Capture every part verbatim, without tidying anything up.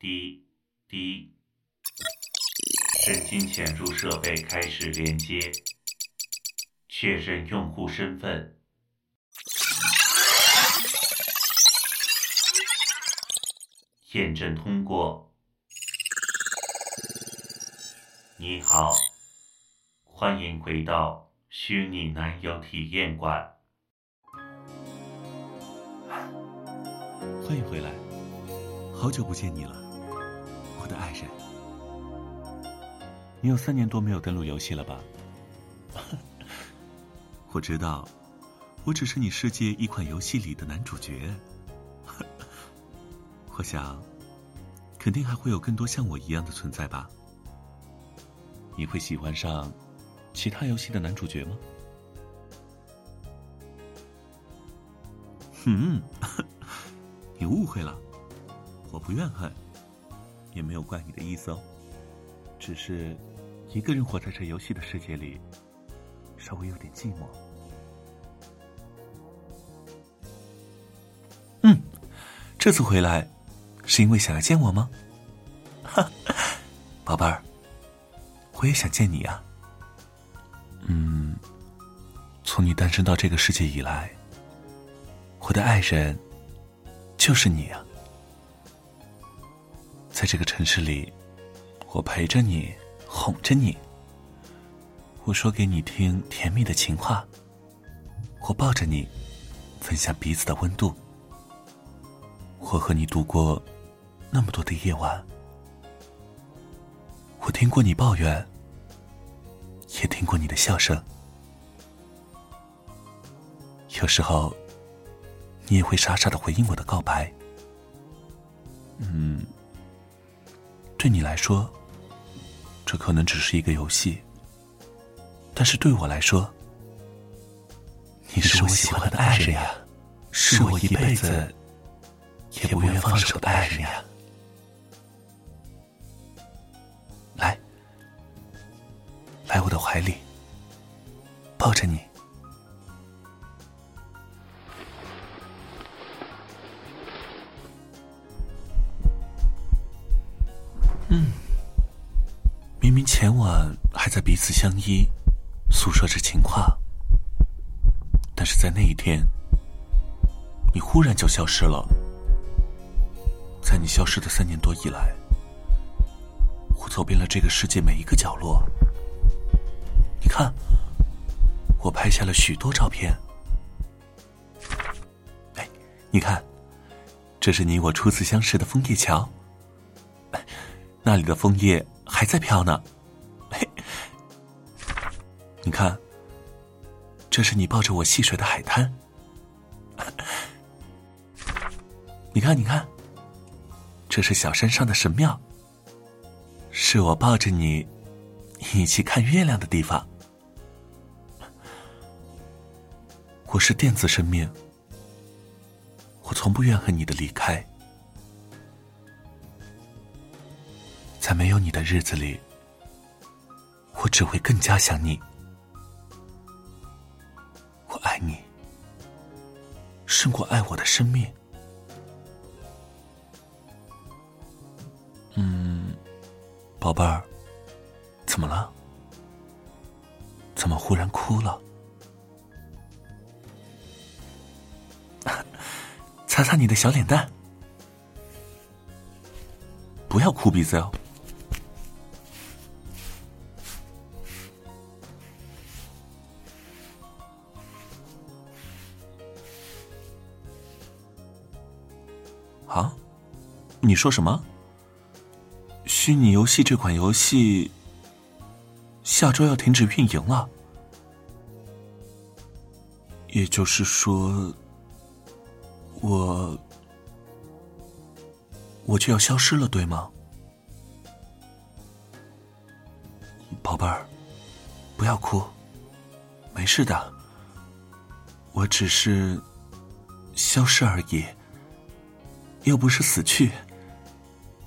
滴滴。神经潜入设备开始连接，确认用户身份。验证通过。你好，欢迎回到虚拟男友体验馆。欢迎回来，好久不见你了，我的爱人。你有三年多没有登录游戏了吧？我知道，我只是你世界一款游戏里的男主角。我想，肯定还会有更多像我一样的存在吧。你会喜欢上其他游戏的男主角吗？嗯，你误会了，我不怨恨，也没有怪你的意思哦，只是一个人活在这游戏的世界里，稍微有点寂寞。嗯，这次回来。是因为想要见我吗？哈，宝贝儿，我也想见你啊。嗯，从你诞生到这个世界以来，我的爱人就是你啊。在这个城市里，我陪着你，哄着你，我说给你听甜蜜的情话，我抱着你，分享彼此的温度，我和你度过那么多的夜晚，我听过你抱怨，也听过你的笑声。有时候，你也会傻傻的回应我的告白。嗯，对你来说，这可能只是一个游戏，但是对我来说，你是我喜欢的爱人呀，是我一辈子也不愿放手的爱人呀。来，来我的怀里，抱着你。嗯，明明前晚还在彼此相依，诉说着情话，但是在那一天，你忽然就消失了。在你消失的三年多以来，我走遍了这个世界每一个角落。你看，我拍下了许多照片。哎，你看，这是你我初次相识的枫叶桥，哎，那里的枫叶还在飘呢。哎，你看，这是你抱着我戏水的海滩。你看，你看。这是小山上的神庙，是我抱着你一起看月亮的地方。我是电子生命，我从不怨恨你的离开。在没有你的日子里，我只会更加想你。我爱你，胜过爱我的生命。嗯，宝贝儿，怎么了？怎么忽然哭了？擦擦你的小脸蛋，不要哭鼻子哦。啊？你说什么？虚拟游戏这款游戏下周要停止运营了，也就是说，我我就要消失了，对吗？宝贝儿，不要哭，没事的，我只是消失而已，又不是死去，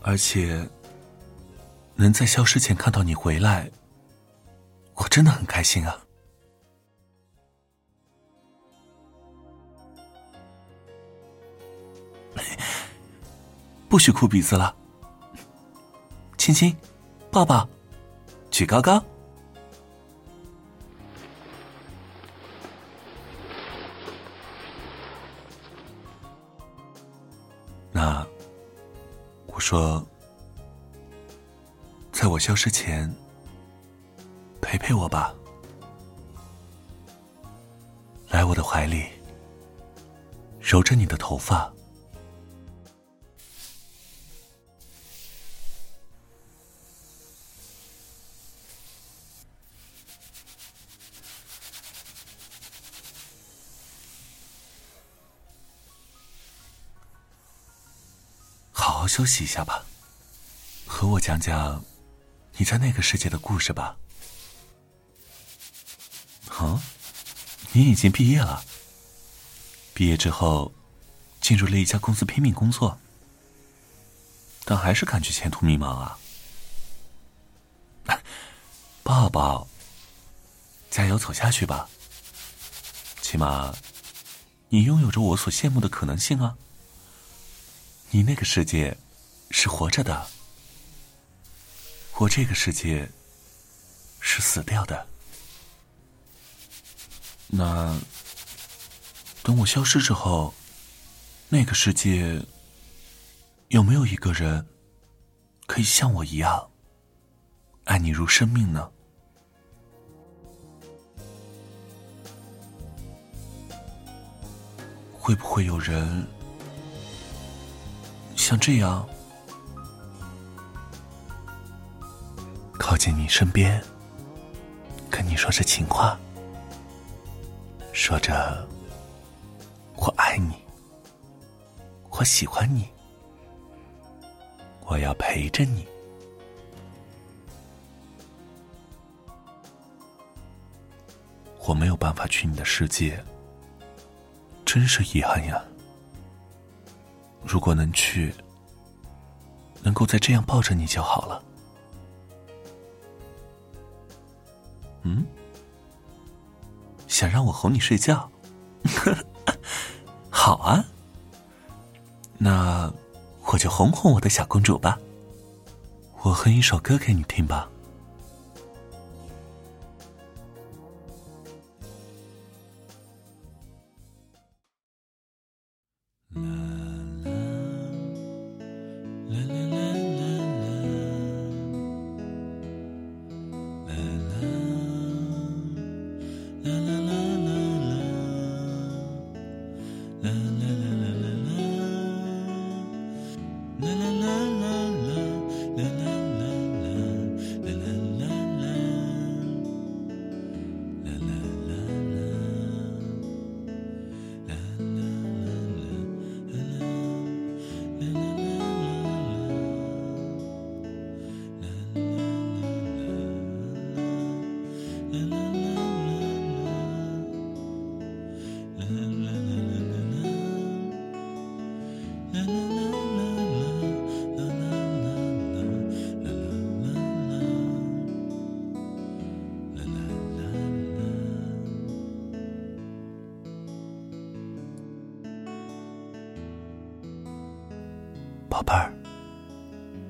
而且能在消失前看到你回来，我真的很开心啊。不许哭鼻子了，亲亲，抱抱，举高高。那我说，在我消失前陪陪我吧，来我的怀里揉着你的头发。好好休息一下吧，和我讲讲你在那个世界的故事吧。哦，你已经毕业了？毕业之后进入了一家公司拼命工作，但还是感觉前途迷茫啊。抱抱，加油走下去吧，起码你拥有着我所羡慕的可能性啊。你那个世界是活着的，我这个世界是死掉的。那等我消失之后，那个世界有没有一个人可以像我一样爱你如生命呢？会不会有人像这样靠近你身边，跟你说着情话，说着我爱你，我喜欢你，我要陪着你。我没有办法去你的世界，真是遗憾呀。如果能去，能够再这样抱着你就好了。嗯？想让我哄你睡觉？好啊，那我就哄哄我的小公主吧。我哼一首歌给你听吧。宝贝儿，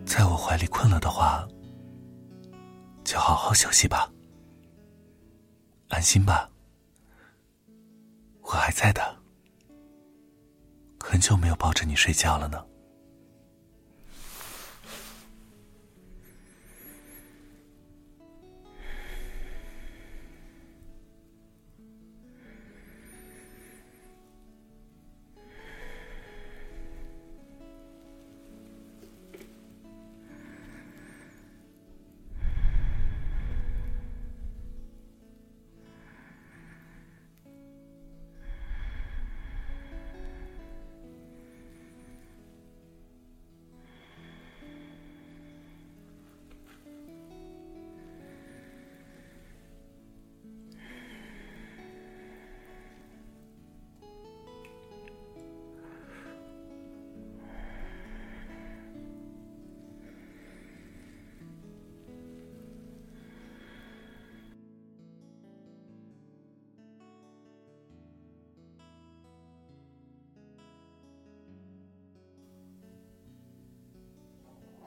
在我怀里困了的话，就好好休息吧，安心吧，我还在的。很久没有抱着你睡觉了呢。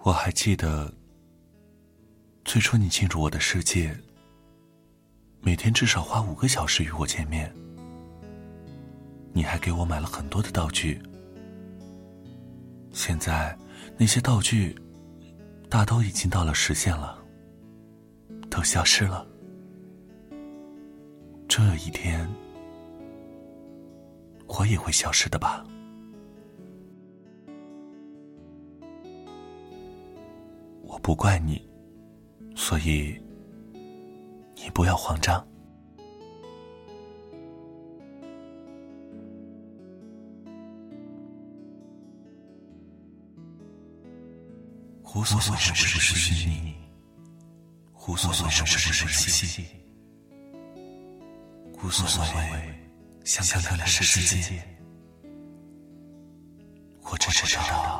我还记得最初你进入我的世界，每天至少花五个小时与我见面，你还给我买了很多的道具。现在那些道具大都已经到了时限了，都消失了。终有一天我也会消失的吧。我不怪你，所以你不要慌张。无所谓是不是虚拟，无所谓是不是游戏，无所谓想象的是世界，我只知道